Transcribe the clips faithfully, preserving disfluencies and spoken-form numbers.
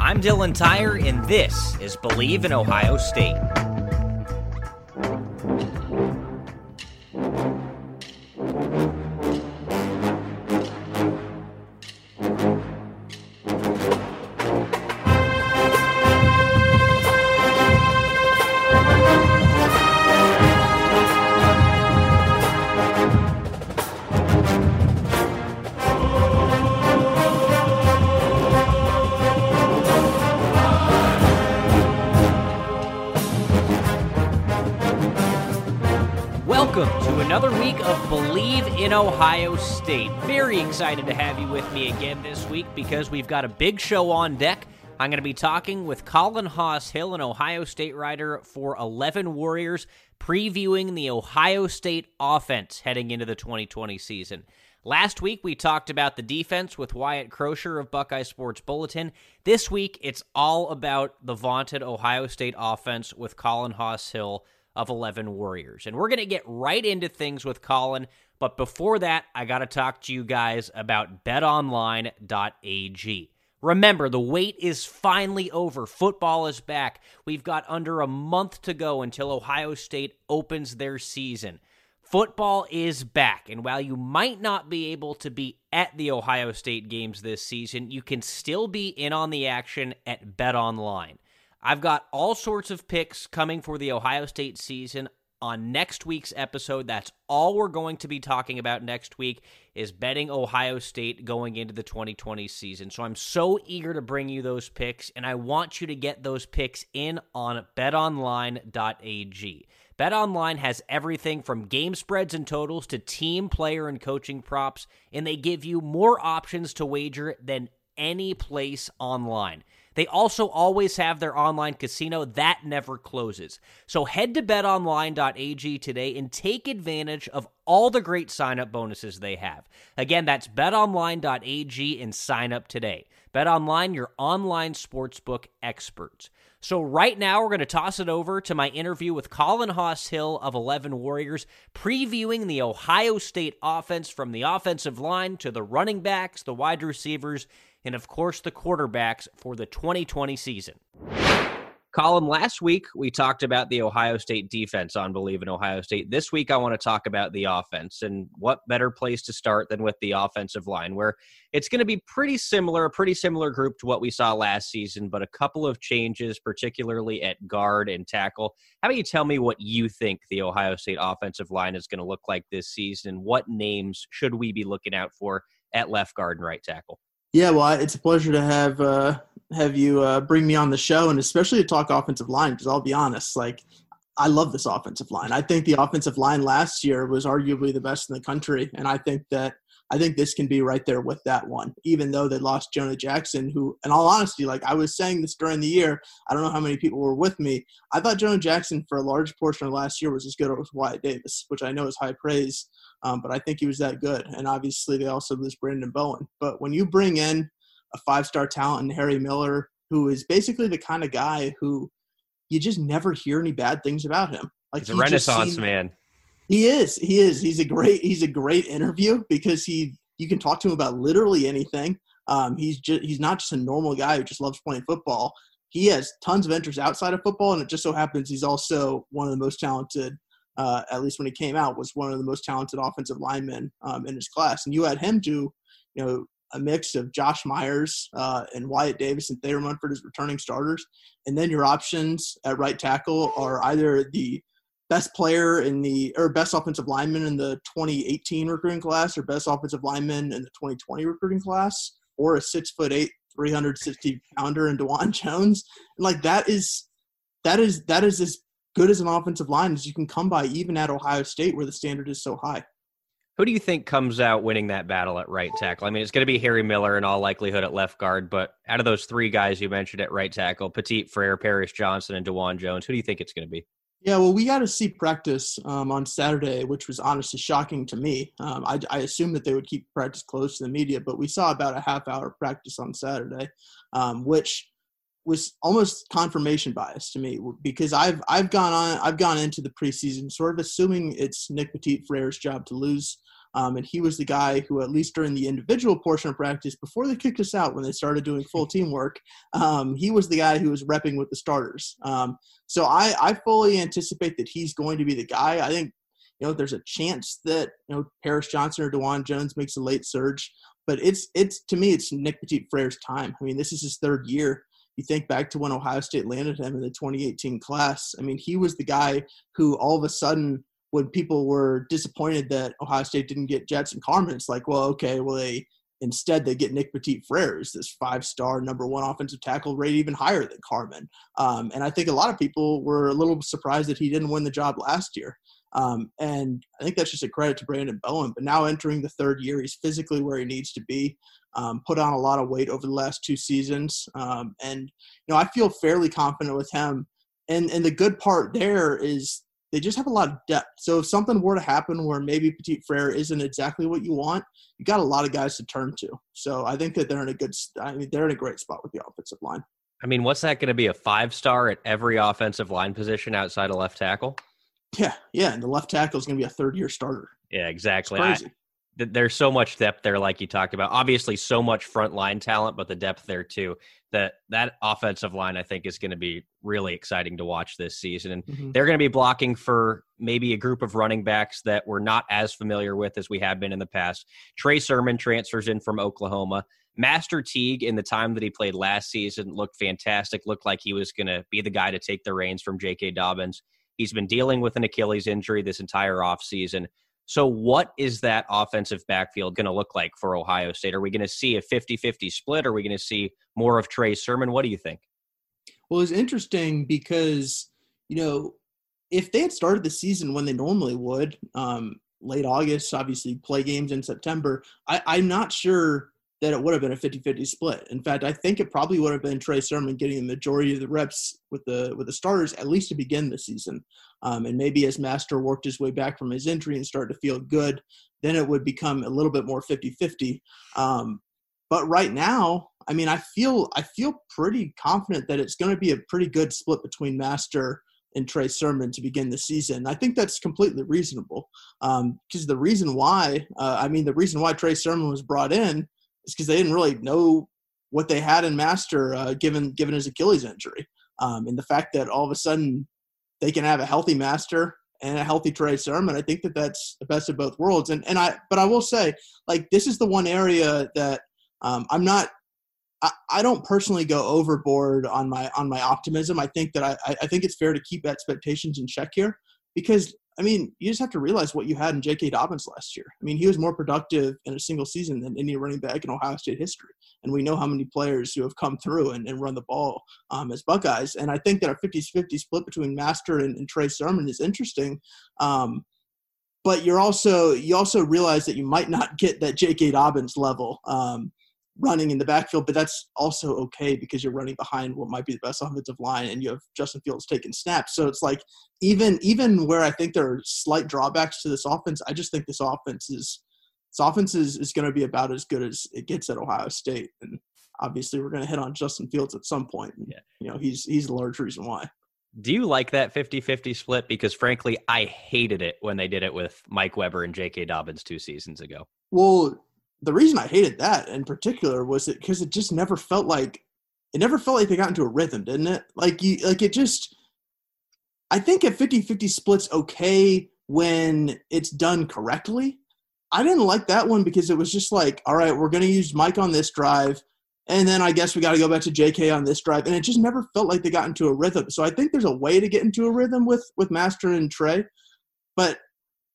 I'm Dylan Tyre, and this is Believe in Ohio State. Another week of Believe in Ohio State. Very excited to have you with me again this week because we've got a big show on deck. I'm going to be talking with Colin Hass-Hill, an Ohio State writer for eleven Warriors, previewing the Ohio State offense heading into the twenty twenty season. Last week, we talked about the defense with Wyatt Crosher of Buckeye Sports Bulletin. This week, it's all about the vaunted Ohio State offense with Colin Hass-Hill of eleven Warriors. And we're going to get right into things with Colin, but before that, I got to talk to you guys about bet online dot a g. Remember, the wait is finally over. Football is back. We've got under a month to go until Ohio State opens their season. Football is back, and while you might not be able to be at the Ohio State games this season, you can still be in on the action at BetOnline. I've got all sorts of picks coming for the Ohio State season on next week's episode. That's all we're going to be talking about next week is betting Ohio State going into the twenty twenty season. So I'm so eager to bring you those picks, and I want you to get those picks in on bet online dot a g. BetOnline has everything from game spreads and totals to team, player, and coaching props, and they give you more options to wager than any place online. They also always have their online casino that never closes. So head to bet online dot a g today and take advantage of all the great sign-up bonuses they have. Again, that's bet online dot a g and sign up today. BetOnline, your online sportsbook experts. So right now, we're going to toss it over to my interview with Colin Hass-Hill of eleven Warriors, previewing the Ohio State offense from the offensive line to the running backs, the wide receivers, and, of course, the quarterbacks for the twenty twenty season. Colin, last week we talked about the Ohio State defense on Believe in Ohio State. This week I want to talk about the offense, and what better place to start than with the offensive line, where it's going to be pretty similar, a pretty similar group to what we saw last season, but a couple of changes, particularly at guard and tackle. How about you tell me what you think the Ohio State offensive line is going to look like this season? What names should we be looking out for at left guard and right tackle? Yeah, well, it's a pleasure to have uh, have you uh, bring me on the show, and especially to talk offensive line, because I'll be honest, like, I love this offensive line. I think the offensive line last year was arguably the best in the country, and I think that I think this can be right there with that one, even though they lost Jonah Jackson, who, in all honesty, like, I was saying this during the year, I don't know how many people were with me. I thought Jonah Jackson for a large portion of last year was as good as Wyatt Davis, which I know is high praise. Um, but I think he was that good. And obviously they also lose Brandon Bowen. But when you bring in a five-star talent in Harry Miller, who is basically the kind of guy who you just never hear any bad things about him. Like, he's a renaissance seemed, man. He is. He is. He's a great, he's a great interview because he, you can talk to him about literally anything. Um, he's just, he's not just a normal guy who just loves playing football. He has tons of interests outside of football. And it just so happens he's also one of the most talented uh, at least when he came out, was one of the most talented offensive linemen um, in his class. And you had him do, you know, a mix of Josh Myers uh, and Wyatt Davis and Thayer Munford as returning starters. And then your options at right tackle are either the best player in the – or best offensive lineman in the twenty eighteen recruiting class or best offensive lineman in the twenty twenty recruiting class or a six foot eight, three hundred sixty pounder in Dwan Jones. And, like, that is that is that is as good as an offensive line as you can come by, even at Ohio State where the standard is so high. Who do you think comes out winning that battle at right tackle? I mean, it's going to be Harry Miller in all likelihood at left guard, but out of those three guys you mentioned at right tackle, Petit Frere, Paris Johnson, and Dwan Jones, who do you think it's going to be? Yeah, well, we got to see practice um, on Saturday, which was honestly shocking to me. Um, I, I assumed that they would keep practice close to the media, but we saw about a half hour practice on Saturday, um, which was almost confirmation bias to me because I've I've gone on I've gone into the preseason sort of assuming it's Nick Petit-Frere's job to lose. Um, and he was the guy who, at least during the individual portion of practice, before they kicked us out when they started doing full teamwork, um, he was the guy who was repping with the starters. Um, so I, I fully anticipate that he's going to be the guy. I think, you know, there's a chance that, you know, Paris Johnson or Dwan Jones makes a late surge. But it's, it's to me, it's Nick Petit-Frere's time. I mean, this is his third year. You think back to when Ohio State landed him in the twenty eighteen class. I mean, he was the guy who all of a sudden – when people were disappointed that Ohio State didn't get Jetson Carman, it's like, well, okay, well, they instead they get Nick Petit-Frere, this five-star number one offensive tackle rate, even higher than Carman. Um, and I think a lot of people were a little surprised that he didn't win the job last year. Um, and I think that's just a credit to Brandon Bowen. But now entering the third year, he's physically where he needs to be, um, put on a lot of weight over the last two seasons. Um, and, you know, I feel fairly confident with him. And and the good part there is they just have a lot of depth. So if something were to happen where maybe Petit-Frere isn't exactly what you want, you got a lot of guys to turn to. So I think that they're in a good I mean they're in a great spot with the offensive line. I mean, what's that going to be, a five-star at every offensive line position outside of left tackle? Yeah, yeah, and the left tackle is going to be a third-year starter. Yeah, exactly. It's crazy. I, there's so much depth there like you talked about. Obviously so much front line talent, but the depth there too. that that offensive line, I think, is going to be really exciting to watch this season. And mm-hmm. they're going to be blocking for maybe a group of running backs that we're not as familiar with as we have been in the past. Trey Sermon transfers in from Oklahoma. Master Teague, in the time that he played last season, looked fantastic, looked like he was going to be the guy to take the reins from J K. Dobbins. He's been dealing with an Achilles injury this entire offseason. So what is that offensive backfield going to look like for Ohio State? Are we going to see a fifty-fifty split? Are we going to see more of Trey Sermon? What do you think? Well, it's interesting because, you know, if they had started the season when they normally would, um, late August, obviously play games in September, I, I'm not sure that it would have been a fifty-fifty split. In fact, I think it probably would have been Trey Sermon getting the majority of the reps with the with the starters, at least to begin the season. Um, and maybe as Master worked his way back from his injury and started to feel good, then it would become a little bit more fifty-fifty. Um, but right now, I mean, I feel I feel pretty confident that it's going to be a pretty good split between Master and Trey Sermon to begin the season. I think that's completely reasonable because um, the reason why, uh, I mean, the reason why Trey Sermon was brought in is because they didn't really know what they had in Master uh, given given his Achilles injury. Um, and the fact that all of a sudden they can have a healthy Master and a healthy Trey Sermon, I think that that's the best of both worlds. And and I, but I will say, like, this is the one area that um, I'm not. I, I don't personally go overboard on my on my optimism. I think that I I think it's fair to keep expectations in check here because, I mean, you just have to realize what you had in J K. Dobbins last year. I mean, he was more productive in a single season than any running back in Ohio State history. And we know how many players who have come through and, and run the ball um, as Buckeyes. And I think that a fifty-fifty split between Master and, and Trey Sermon is interesting. Um, but you're also you also realize that you might not get that J K. Dobbins level um, running in the backfield, but that's also okay because you're running behind what might be the best offensive line and you have Justin Fields taking snaps. So it's like, even even where I think there are slight drawbacks to this offense, I just think this offense is this offense is, is going to be about as good as it gets at Ohio State. And obviously we're going to hit on Justin Fields at some point. And, yeah. You know, he's he's the large reason why. Do you like that fifty-fifty split? Because frankly, I hated it when they did it with Mike Weber and J K. Dobbins two seasons ago. Well, the reason I hated that in particular was that because it just never felt like it never felt like they got into a rhythm, didn't it? Like you, like it just I think a fifty-fifty split's okay when it's done correctly. I didn't like that one because it was just like, all right, we're going to use Mike on this drive, and then I guess we got to go back to J K on this drive. And it just never felt like they got into a rhythm. So I think there's a way to get into a rhythm with with Master and Trey. But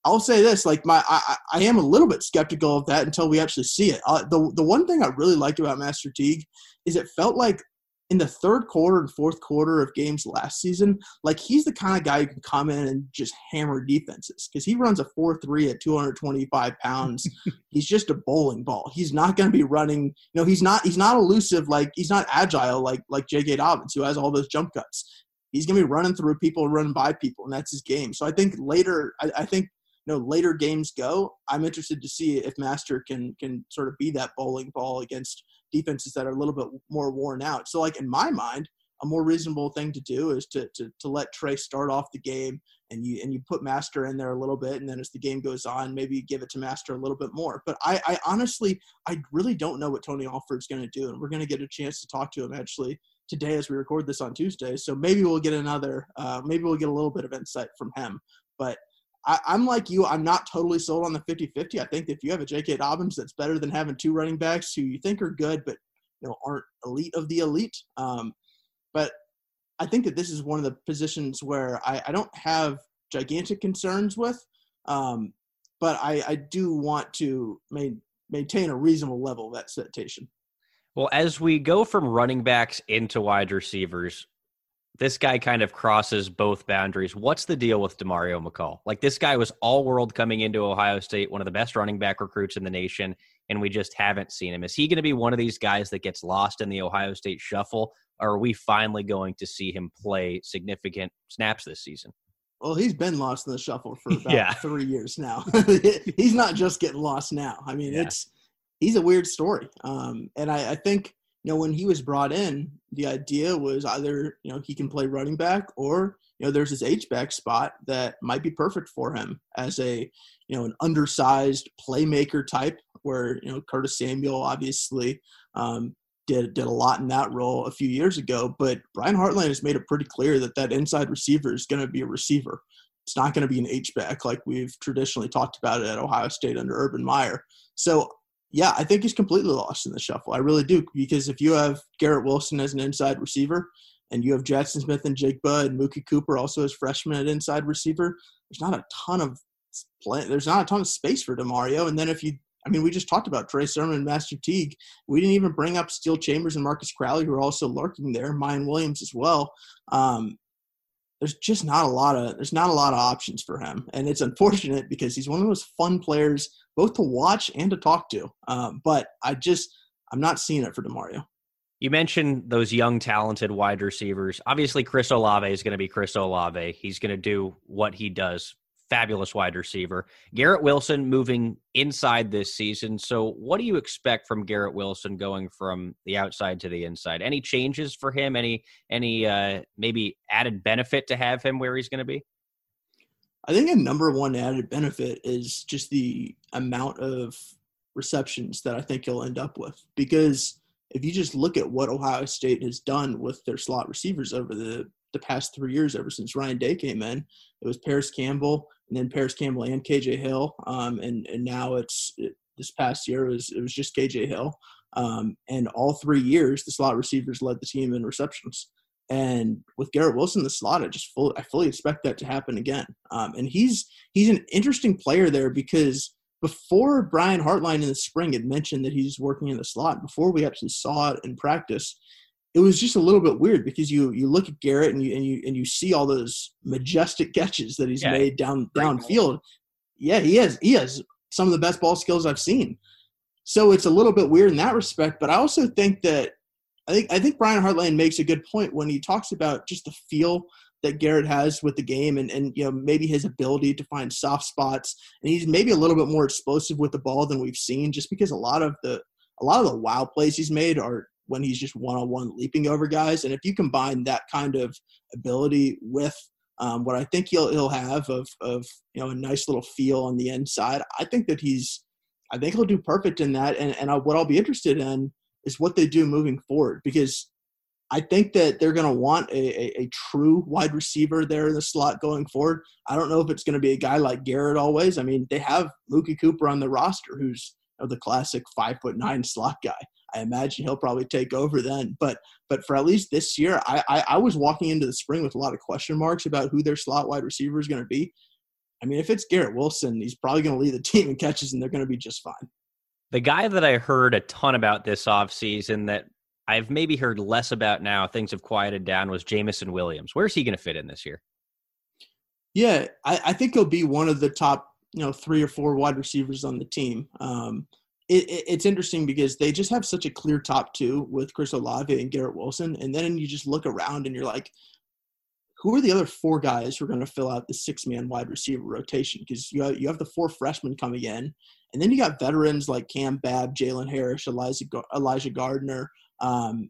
I'll say this, like my I, I am a little bit skeptical of that until we actually see it. Uh, the, the one thing I really liked about Master Teague is it felt like in the third quarter and fourth quarter of games last season, like he's the kind of guy who can come in and just hammer defenses because he runs a four three at two hundred twenty-five pounds. He's just a bowling ball. He's not going to be running. You know, he's not he's not elusive like he's not agile like like J K. Dobbins, who has all those jump cuts. He's going to be running through people and running by people, and that's his game. So I think later, I, I think you know later games go. I'm interested to see if Master can can sort of be that bowling ball against defenses that are a little bit more worn out. So, like in my mind, a more reasonable thing to do is to to to let Trey start off the game, and you and you put Master in there a little bit, and then as the game goes on, maybe you give it to Master a little bit more. But I, I honestly, I really don't know what Tony Alford's going to do, and we're going to get a chance to talk to him actually today as we record this on Tuesday. So maybe we'll get another, uh, maybe we'll get a little bit of insight from him. But I, I'm like you. I'm not totally sold on the fifty-fifty. I think that if you have a J K. Dobbins, that's better than having two running backs who you think are good but you know aren't elite of the elite. Um, but I think that this is one of the positions where I, I don't have gigantic concerns with, um, but I, I do want to ma- maintain a reasonable level of expectation. Well, as we go from running backs into wide receivers, this guy kind of crosses both boundaries. What's the deal with DeMario McCall? Like, this guy was all-world coming into Ohio State, one of the best running back recruits in the nation, and we just haven't seen him. Is he going to be one of these guys that gets lost in the Ohio State shuffle, or are we finally going to see him play significant snaps this season? Well, he's been lost in the shuffle for about yeah. three years now. He's not just getting lost now. I mean, yeah. it's he's a weird story. Um, and I, I think – you know, when he was brought in, the idea was either, you know, he can play running back or, you know, there's this H-back spot that might be perfect for him as a, you know, an undersized playmaker type where, you know, Curtis Samuel obviously um, did did a lot in that role a few years ago. But Brian Hartline has made it pretty clear that that inside receiver is going to be a receiver. It's not going to be an H-back like we've traditionally talked about it at Ohio State under Urban Meyer. So yeah, I think he's completely lost in the shuffle. I really do, because if you have Garrett Wilson as an inside receiver and you have Jaxon Smith-Njigba and Mookie Cooper also as freshman at inside receiver, there's not a ton of play, there's not a ton of space for DeMario. And then if you, I mean, we just talked about Trey Sermon and Master Teague. We didn't even bring up Steele Chambers and Marcus Crowley, who are also lurking there, Mayan Williams as well. Um, there's just not a lot of there's not a lot of options for him, and it's unfortunate because he's one of those fun players both to watch and to talk to. Um, but I just I'm not seeing it for DeMario. You mentioned those young, talented wide receivers. Obviously, Chris Olave is going to be Chris Olave. He's going to do what he does. Fabulous wide receiver. Garrett Wilson moving inside this season. So what do you expect from Garrett Wilson going from the outside to the inside? Any changes for him? Any any uh, maybe added benefit to have him where he's going to be? I think a number one added benefit is just the amount of receptions that I think he'll end up with. Because if you just look at what Ohio State has done with their slot receivers over the the past three years, ever since Ryan Day came in, it was Parris Campbell and then Paris Campbell and K J. Hill. Um, and, and now it's it, this past year, it was, it was just K J. Hill. Um, and all three years, the slot receivers led the team in receptions. And with Garrett Wilson, the slot, I just full, I fully expect that to happen again. Um, and he's, he's an interesting player there because before Brian Hartline in the spring had mentioned that he's working in the slot, before we actually saw it in practice, it was just a little bit weird because you you look at Garrett and you and you and you see all those majestic catches that he's yeah. made down downfield. Yeah, he has he has some of the best ball skills I've seen. So it's a little bit weird in that respect. But I also think that I think I think Brian Hartline makes a good point when he talks about just the feel that Garrett has with the game and, and you know maybe his ability to find soft spots, and he's maybe a little bit more explosive with the ball than we've seen just because a lot of the a lot of the wow plays he's made are when he's just one-on-one leaping over guys. And if you combine that kind of ability with um, what I think he'll he'll have of, of, you know, a nice little feel on the inside, I think that he's, I think he'll do perfect in that. And, and I, what I'll be interested in is what they do moving forward, because I think that they're going to want a, a, a true wide receiver there in the slot going forward. I don't know if it's going to be a guy like Garrett always. I mean, they have Mookie Cooper on the roster, who's you know, the classic five foot nine slot guy. I imagine he'll probably take over then. But but for at least this year, I, I, I was walking into the spring with a lot of question marks about who their slot wide receiver is going to be. I mean, if it's Garrett Wilson, he's probably going to lead the team in catches, and they're going to be just fine. The guy that I heard a ton about this offseason that I've maybe heard less about now, things have quieted down, was Jameson Williams. Where's he going to fit in this year? Yeah, I, I think he'll be one of the top, you know, three or four wide receivers on the team. Um, it, it, it's interesting because they just have such a clear top two with Chris Olave and Garrett Wilson. And then you just look around and you're like, who are the other four guys who are going to fill out the six-man wide receiver rotation? Because you have, you have the four freshmen coming in, and then you got veterans like Cam Babb, Jalen Harris, Elijah, Elijah Gardner, um,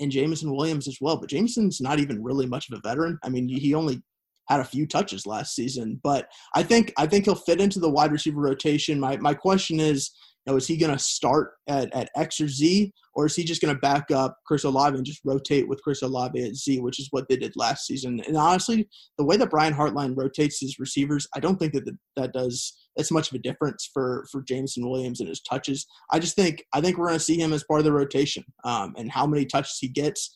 and Jameson Williams as well. But Jameson's not even really much of a veteran. I mean, he only had a few touches last season. But I think I think he'll fit into the wide receiver rotation. My my question is, you know, is he going to start at, at X or Z, or is he just going to back up Chris Olave and just rotate with Chris Olave at Z, which is what they did last season? And honestly, the way that Brian Hartline rotates his receivers, I don't think that the, that does that's much of a difference for, for Jameson Williams and his touches. I just think I think we're going to see him as part of the rotation, um, and how many touches he gets,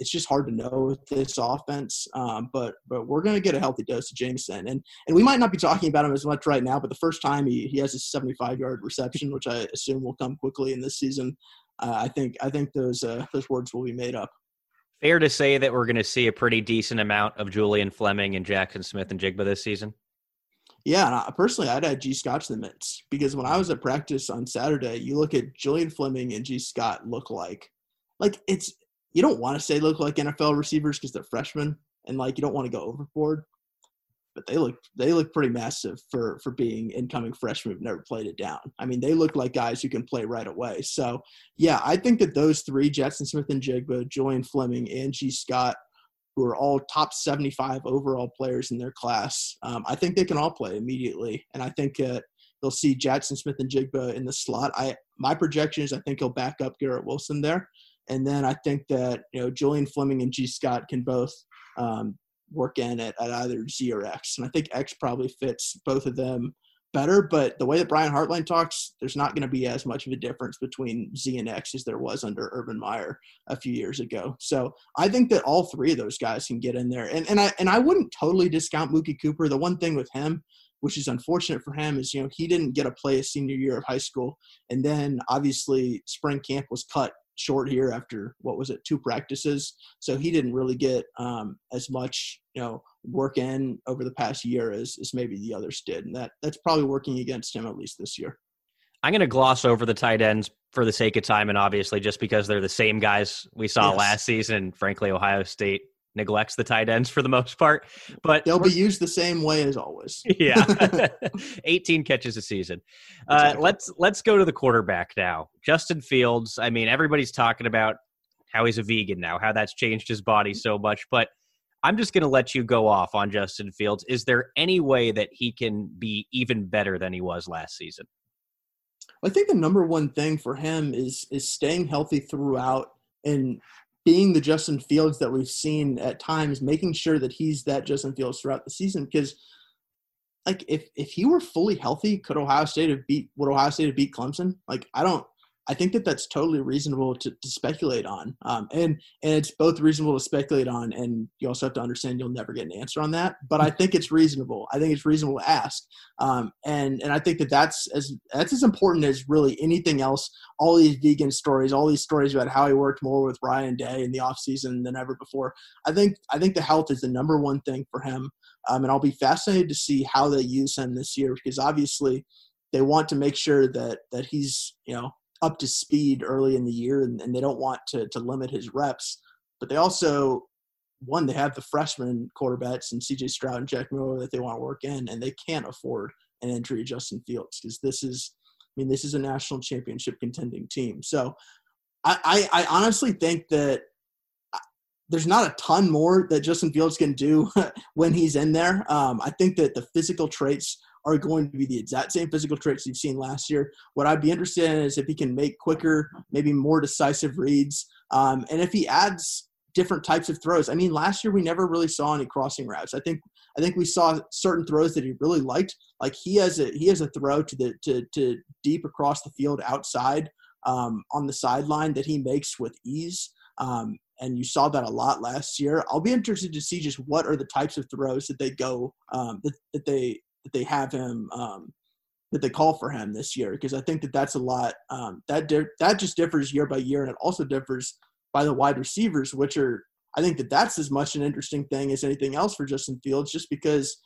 it's just hard to know with this offense, um, but but we're going to get a healthy dose of Jameson. And and we might not be talking about him as much right now, but the first time he, he has a seventy-five-yard reception, which I assume will come quickly in this season, uh, I think I think those uh, those words will be made up. Fair to say that we're going to see a pretty decent amount of Julian Fleming and Jaxon Smith-Njigba this season? Yeah, personally, I'd add G. Scott to the mix, because when I was at practice on Saturday, you look at Julian Fleming and G. Scott look like – like it's – you don't want to say look like N F L receivers because they're freshmen, and like you don't want to go overboard, but they look they look pretty massive for for being incoming freshmen who've never played it down. I mean, they look like guys who can play right away. So yeah, I think that those three, Jaxon Smith-Njigba, Julian Fleming, and G. Scott, who are all top seventy-five overall players in their class, um, I think they can all play immediately, and I think uh, they'll see Jaxon Smith-Njigba in the slot. I my projection is I think he'll back up Garrett Wilson there. And then I think that, you know, Julian Fleming and G. Scott can both um, work in at, at either Z or X. And I think X probably fits both of them better. But the way that Brian Hartline talks, there's not going to be as much of a difference between Z and X as there was under Urban Meyer a few years ago. So I think that all three of those guys can get in there. And, and, I, and I wouldn't totally discount Mookie Cooper. The one thing with him, which is unfortunate for him, is, you know, he didn't get a play his senior year of high school. And then obviously spring camp was cut short here after what was it two practices, so he didn't really get um as much you know work in over the past year as, as maybe the others did, and that that's probably working against him at least this year. I'm going to gloss over the tight ends for the sake of time, and obviously just because they're the same guys we saw yes. last season. Frankly, Ohio State neglects the tight ends for the most part, but they'll be used the same way as always. Yeah, eighteen catches a season. Uh, exactly. Let's let's go to the quarterback now, Justin Fields. I mean, everybody's talking about how he's a vegan now, how that's changed his body so much. But I'm just going to let you go off on Justin Fields. Is there any way that he can be even better than he was last season? I think the number one thing for him is is staying healthy throughout and being the Justin Fields that we've seen at times, making sure that he's that Justin Fields throughout the season. Because, like, if if he were fully healthy, could Ohio State have beat would Ohio State have beat Clemson? Like, I don't. I think that that's totally reasonable to, to speculate on, um, and and it's both reasonable to speculate on, and you also have to understand you'll never get an answer on that. But I think it's reasonable. I think it's reasonable to ask, um, and and I think that that's as that's as important as really anything else. All these vegan stories, all these stories about how he worked more with Ryan Day in the offseason than ever before. I think I think the health is the number one thing for him, um, and I'll be fascinated to see how they use him this year, because obviously they want to make sure that that he's you know. up to speed early in the year, and, and they don't want to to limit his reps. But they also, one, they have the freshman quarterbacks and C J Stroud and Jack Miller that they want to work in, and they can't afford an injury to Justin Fields, because this is, I mean, this is a national championship contending team. So I, I, I honestly think that there's not a ton more that Justin Fields can do when he's in there. Um, I think that the physical traits are going to be the exact same physical traits you've seen last year. What I'd be interested in is if he can make quicker, maybe more decisive reads. Um, and if he adds different types of throws. I mean, last year we never really saw any crossing routes. I think I think we saw certain throws that he really liked. Like he has a he has a throw to the to to deep across the field outside um, on the sideline that he makes with ease. Um, and you saw that a lot last year. I'll be interested to see just what are the types of throws that they go um, that that they that they have him um, that they call for him this year, because I think that that's a lot um, that di- that just differs year by year, and it also differs by the wide receivers, which are, I think that that's as much an interesting thing as anything else for Justin Fields, just because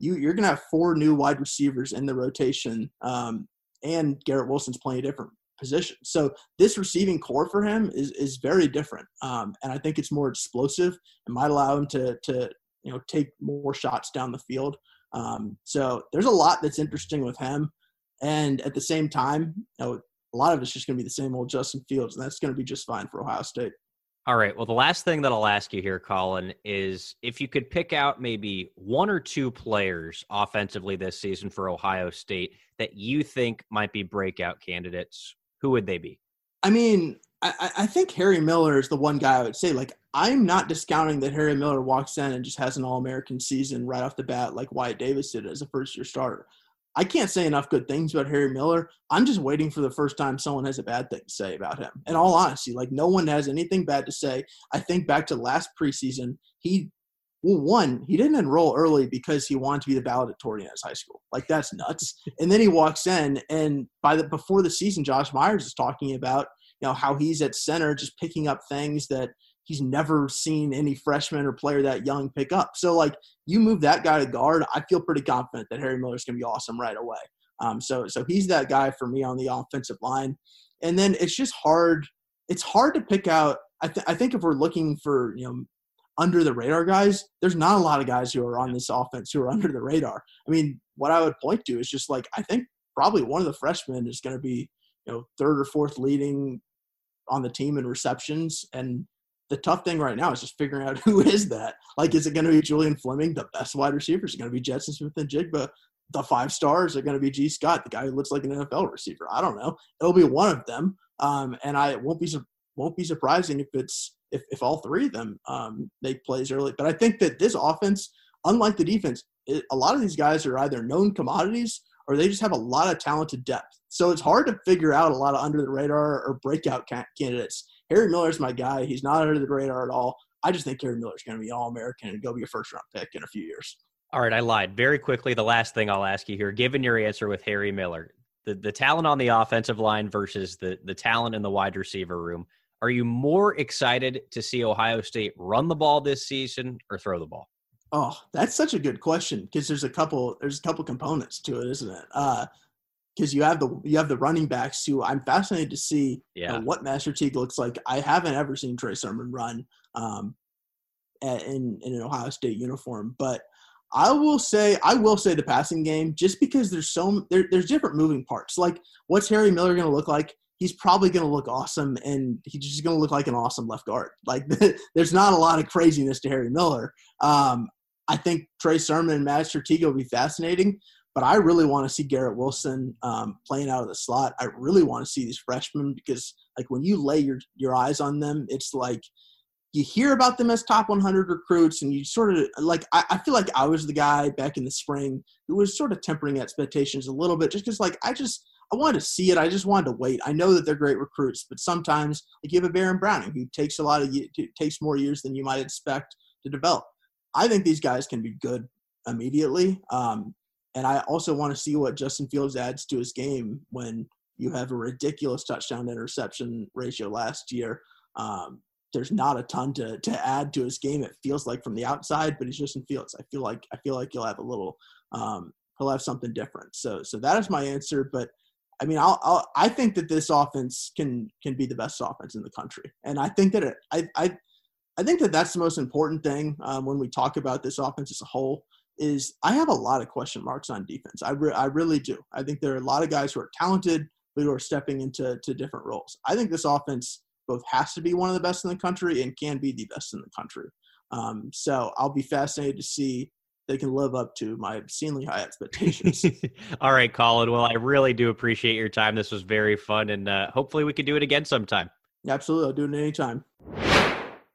you, you're going to have four new wide receivers in the rotation, um, and Garrett Wilson's playing a different position. So this receiving core for him is is very different, um, and I think it's more explosive and might allow him to, to you know, take more shots down the field. Um, so there's a lot that's interesting with him, and at the same time, you know, a lot of it's just going to be the same old Justin Fields, and that's going to be just fine for Ohio State. All right. Well, the last thing that I'll ask you here, Colin, is if you could pick out maybe one or two players offensively this season for Ohio State that you think might be breakout candidates, who would they be? I mean, I, I think Harry Miller is the one guy I would say. Like, I'm not discounting that Harry Miller walks in and just has an All-American season right off the bat like Wyatt Davis did as a first-year starter. I can't say enough good things about Harry Miller. I'm just waiting for the first time someone has a bad thing to say about him. In all honesty, like, no one has anything bad to say. I think back to last preseason, he well, one, he didn't enroll early because he wanted to be the valedictorian at his high school. Like, that's nuts. And then he walks in, and by the before the season, Josh Myers is talking about, you know, how he's at center just picking up things that he's never seen any freshman or player that young pick up. So, like, you move that guy to guard, I feel pretty confident that Harry Miller's going to be awesome right away. Um, so so he's that guy for me on the offensive line. And then it's just hard. It's hard to pick out. I, th- I think if we're looking for, you know, under the radar guys, there's not a lot of guys who are on this offense who are under the radar. I mean, what I would point to is just, like, I think probably one of the freshmen is going to be, you know, third or fourth leading on the team in receptions. And the tough thing right now is just figuring out who is that. Like, is it going to be Julian Fleming, the best wide receiver? Is it going to be Jaxon Smith-Njigba, the five stars? Are going to be G. Scott, the guy who looks like an N F L receiver? I don't know. It'll be one of them, um, and I won't be won't be surprising if it's if, if all three of them um, make plays early. But I think that this offense, unlike the defense, it, a lot of these guys are either known commodities or they just have a lot of talented depth. So it's hard to figure out a lot of under the radar or breakout ca- candidates. Harry Miller's my guy. He's not under the radar at all. I just think Harry Miller's going to be All-American and go be a first-round pick in a few years. All right, I lied. Very quickly, the last thing I'll ask you here, given your answer with Harry Miller, the, the talent on the offensive line versus the, the talent in the wide receiver room, are you more excited to see Ohio State run the ball this season or throw the ball? Oh, that's such a good question, because there's a couple there's a couple components to it, isn't it? Uh Because you have the you have the running backs who I'm fascinated to see yeah. you know, what Master Teague looks like. I haven't ever seen Trey Sermon run um, at, in in an Ohio State uniform, but I will say I will say the passing game, just because there's so there, there's different moving parts. Like, what's Harry Miller going to look like? He's probably going to look awesome, and he's just going to look like an awesome left guard. Like, there's not a lot of craziness to Harry Miller. Um, I think Trey Sermon and Master Teague will be fascinating. But I really want to see Garrett Wilson um, playing out of the slot. I really want to see these freshmen, because, like, when you lay your, your eyes on them, it's like you hear about them as top one hundred recruits, and you sort of – like I, I feel like I was the guy back in the spring who was sort of tempering expectations a little bit, just because, like, I just – I wanted to see it. I just wanted to wait. I know that they're great recruits, but sometimes, like, you have a Baron Browning who takes a lot of – takes more years than you might expect to develop. I think these guys can be good immediately. Um And I also want to see what Justin Fields adds to his game when you have a ridiculous touchdown to interception ratio last year. Um, there's not a ton to, to add to his game. It feels like from the outside, but he's Justin Fields. I feel like I feel like he'll have a little, um, he'll have something different. So so that is my answer. But I mean, I'll, I'll I think that this offense can can be the best offense in the country, and I think that it, I I I think that that's the most important thing um, when we talk about this offense as a whole. Is I have a lot of question marks on defense. I, re- I really do. I think there are a lot of guys who are talented, but who are stepping into to different roles. I think this offense both has to be one of the best in the country and can be the best in the country. Um, so I'll be fascinated to see they can live up to my obscenely high expectations. All right, Colin. Well, I really do appreciate your time. This was very fun, and uh, hopefully we can do it again sometime. Absolutely. I'll do it anytime.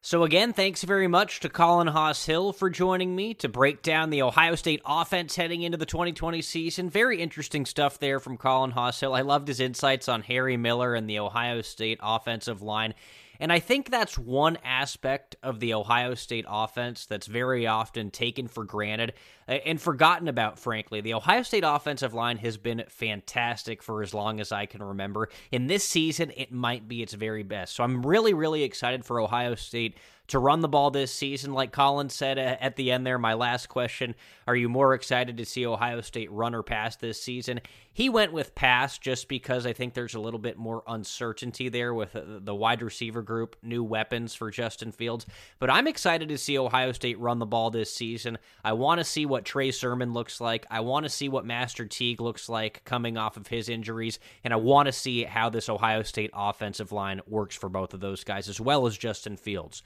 So again, thanks very much to Colin Hass-Hill for joining me to break down the Ohio State offense heading into the twenty twenty season. Very interesting stuff there from Colin Hass-Hill. I loved his insights on Harry Miller and the Ohio State offensive line. And I think that's one aspect of the Ohio State offense that's very often taken for granted and forgotten about, frankly. The Ohio State offensive line has been fantastic for as long as I can remember. In this season, it might be its very best. So I'm really, really excited for Ohio State to run the ball this season. Like Colin said at the end there, my last question, are you more excited to see Ohio State run or pass this season? He went with pass just because I think there's a little bit more uncertainty there with the wide receiver group, new weapons for Justin Fields. But I'm excited to see Ohio State run the ball this season. I want to see what Trey Sermon looks like. I want to see what Master Teague looks like coming off of his injuries. And I want to see how this Ohio State offensive line works for both of those guys, as well as Justin Fields.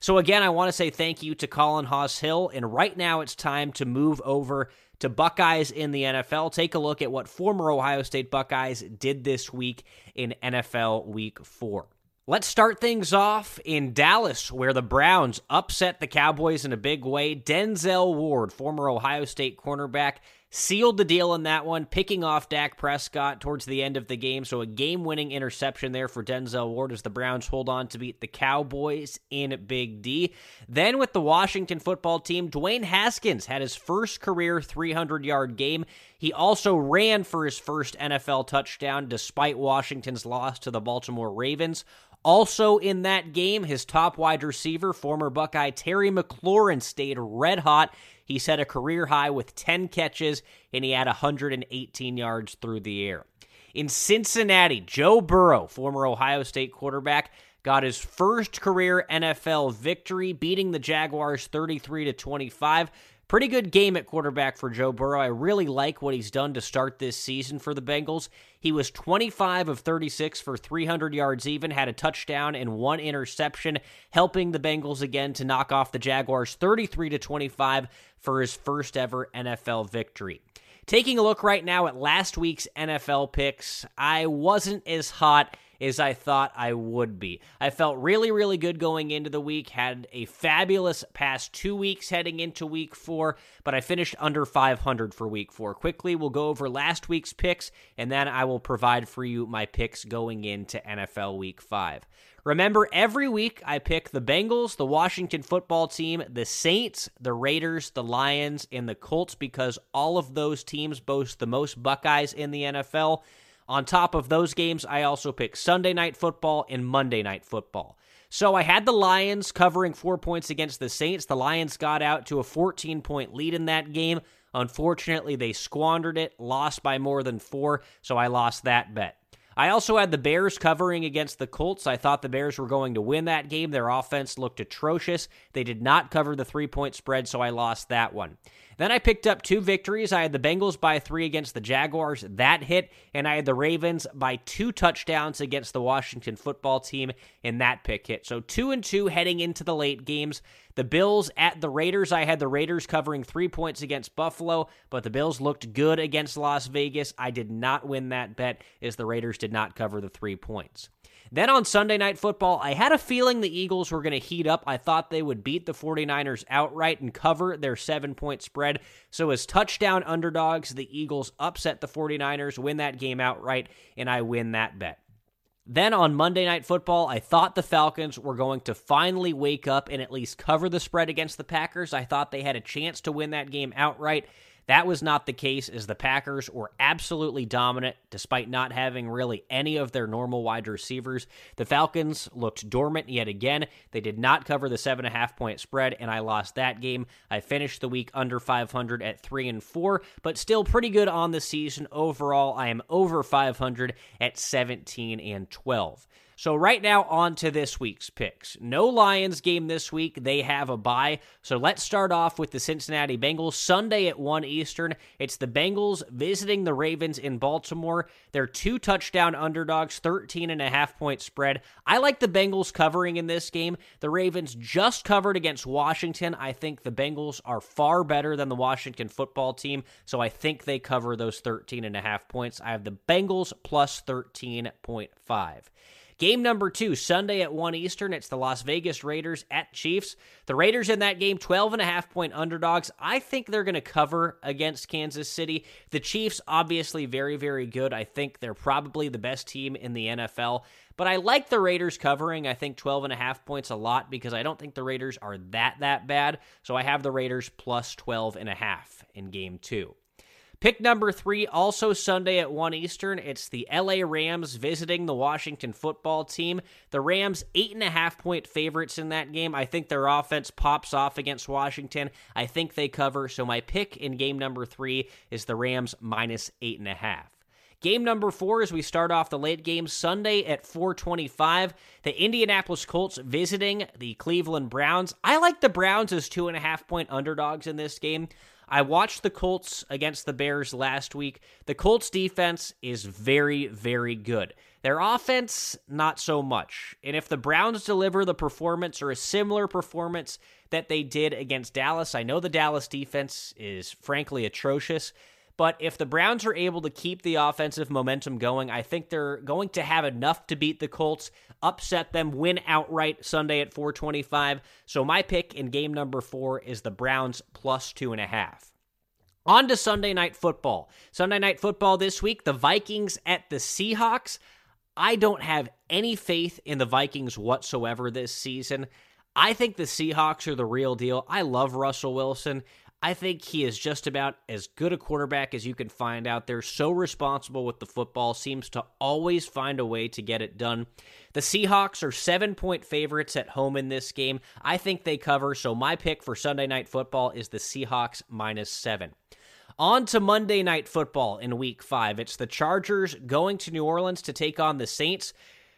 So again, I want to say thank you to Colin Hass-Hill, and right now it's time to move over to Buckeyes in the N F L. Take a look at what former Ohio State Buckeyes did this week in N F L Week four. Let's start things off in Dallas, where the Browns upset the Cowboys in a big way. Denzel Ward, former Ohio State cornerback, sealed the deal in that one, picking off Dak Prescott towards the end of the game. So a game-winning interception there for Denzel Ward as the Browns hold on to beat the Cowboys in Big D. Then with the Washington football team, Dwayne Haskins had his first career three hundred yard game. He also ran for his first N F L touchdown despite Washington's loss to the Baltimore Ravens. Also in that game, his top wide receiver, former Buckeye Terry McLaurin, stayed red hot. He set a career high with ten catches, and he had one hundred eighteen yards through the air. In Cincinnati, Joe Burrow, former Ohio State quarterback, got his first career N F L victory, beating the Jaguars thirty-three to twenty-five. Pretty good game at quarterback for Joe Burrow. I really like what he's done to start this season for the Bengals. He was twenty-five of thirty-six for three hundred yards even, had a touchdown and one interception, helping the Bengals again to knock off the Jaguars thirty-three to twenty-five for his first ever N F L victory. Taking a look right now at last week's N F L picks, I wasn't as hot as I thought I would be. I felt really, really good going into the week, had a fabulous past two weeks heading into week four, but I finished under five hundred for week four. Quickly, we'll go over last week's picks, and then I will provide for you my picks going into N F L week five. Remember, every week I pick the Bengals, the Washington football team, the Saints, the Raiders, the Lions, and the Colts, because all of those teams boast the most Buckeyes in the N F L. On top of those games, I also picked Sunday Night Football and Monday Night Football. So I had the Lions covering four points against the Saints. The Lions got out to a fourteen point lead in that game. Unfortunately, they squandered it, lost by more than four, so I lost that bet. I also had the Bears covering against the Colts. I thought the Bears were going to win that game. Their offense looked atrocious. They did not cover the three-point spread, so I lost that one. Then I picked up two victories. I had the Bengals by three against the Jaguars. That hit. And I had the Ravens by two touchdowns against the Washington football team, and that pick hit. So two and two heading into the late games. The Bills at the Raiders. I had the Raiders covering three points against Buffalo, but the Bills looked good against Las Vegas. I did not win that bet, as the Raiders did not cover the three points. Then on Sunday Night Football, I had a feeling the Eagles were going to heat up. I thought they would beat the 49ers outright and cover their seven point spread. So as touchdown underdogs, the Eagles upset the 49ers, win that game outright, and I win that bet. Then on Monday Night Football, I thought the Falcons were going to finally wake up and at least cover the spread against the Packers. I thought they had a chance to win that game outright. That was not the case, as the Packers were absolutely dominant despite not having really any of their normal wide receivers. The Falcons looked dormant yet again. They did not cover the seven point five point spread, and I lost that game. I finished the week under five hundred at three and four, but still pretty good on the season. Overall, I am over five hundred at seventeen and twelve. So right now, on to this week's picks. No Lions game this week. They have a bye. So let's start off with the Cincinnati Bengals. Sunday at one Eastern, it's the Bengals visiting the Ravens in Baltimore. They're two touchdown underdogs, thirteen and a half point spread. I like the Bengals covering in this game. The Ravens just covered against Washington. I think the Bengals are far better than the Washington football team, so I think they cover those thirteen and a half points. I have the Bengals plus thirteen point five. Game number two, Sunday at one Eastern. It's the Las Vegas Raiders at Chiefs. The Raiders in that game, twelve and a half point underdogs. I think they're going to cover against Kansas City. The Chiefs, obviously very, very good. I think they're probably the best team in the N F L. But I like the Raiders covering, I think, twelve and a half points a lot because I don't think the Raiders are that, that bad. So I have the Raiders plus twelve and a half in game two. Pick number three, also Sunday at one Eastern. It's the L A Rams visiting the Washington football team. The Rams, eight and a half point favorites in that game. I think their offense pops off against Washington. I think they cover. So my pick in game number three is the Rams minus eight and a half. Game number four as we start off the late game Sunday at four twenty-five. The Indianapolis Colts visiting the Cleveland Browns. I like the Browns as two and a half point underdogs in this game. I watched the Colts against the Bears last week. The Colts defense is very, very good. Their offense, not so much. And if the Browns deliver the performance or a similar performance that they did against Dallas, I know the Dallas defense is frankly atrocious. But if the Browns are able to keep the offensive momentum going, I think they're going to have enough to beat the Colts, upset them, win outright Sunday at four twenty-five. So my pick in game number four is the Browns plus two and a half. On to Sunday Night Football. Sunday Night Football this week, the Vikings at the Seahawks. I don't have any faith in the Vikings whatsoever this season. I think the Seahawks are the real deal. I love Russell Wilson. I think he is just about as good a quarterback as you can find out there. So responsible with the football, seems to always find a way to get it done. The Seahawks are seven-point favorites at home in this game. I think they cover, so my pick for Sunday Night Football is the Seahawks minus seven. On to Monday Night Football in Week five. It's the Chargers going to New Orleans to take on the Saints.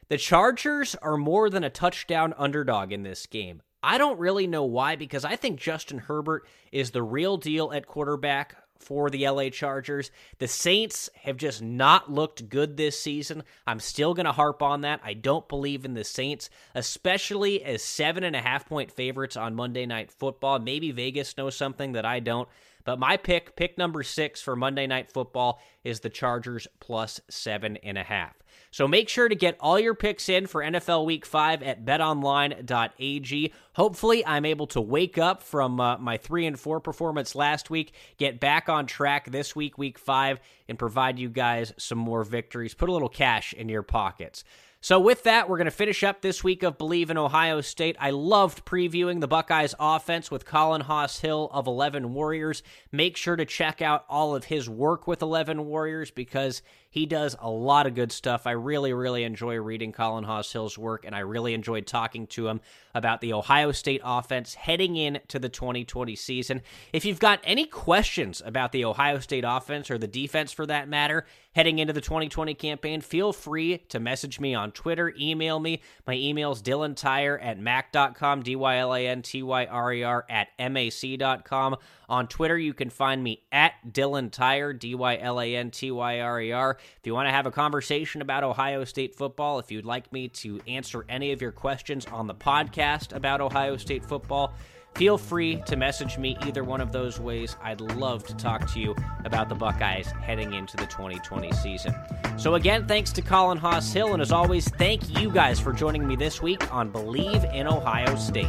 The Chargers are more than a touchdown underdog in this game. I don't really know why, because I think Justin Herbert is the real deal at quarterback for the L A Chargers. The Saints have just not looked good this season. I'm still going to harp on that. I don't believe in the Saints, especially as seven and a half point favorites on Monday Night Football. Maybe Vegas knows something that I don't, but my pick, pick number six for Monday Night Football is the Chargers plus seven and a half. So make sure to get all your picks in for N F L Week five at bet online dot a g. Hopefully, I'm able to wake up from uh, my three and four performance last week, get back on track this week, Week five, and provide you guys some more victories. Put a little cash in your pockets. So with that, we're going to finish up this week of Believe in Ohio State. I loved previewing the Buckeyes offense with Colin Hass-Hill of eleven Warriors. Make sure to check out all of his work with eleven Warriors because he does a lot of good stuff. I really, really enjoy reading Colin Hass-Hill's work, and I really enjoyed talking to him about the Ohio State offense heading into the twenty twenty season. If you've got any questions about the Ohio State offense or the defense for that matter, heading into the twenty twenty campaign, feel free to message me on Twitter, email me. My email's dylantyre at mac dot com, D Y L A N T Y R E R at M A C dot com. On Twitter, you can find me at dylantyre, D Y L A N T Y R E R. If you want to have a conversation about Ohio State football, if you'd like me to answer any of your questions on the podcast about Ohio State football, feel free to message me either one of those ways. I'd love to talk to you about the Buckeyes heading into the twenty twenty season. So again, thanks to Colin Hass-Hill, and as always, thank you guys for joining me this week on Believe in Ohio State.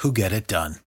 who get it done.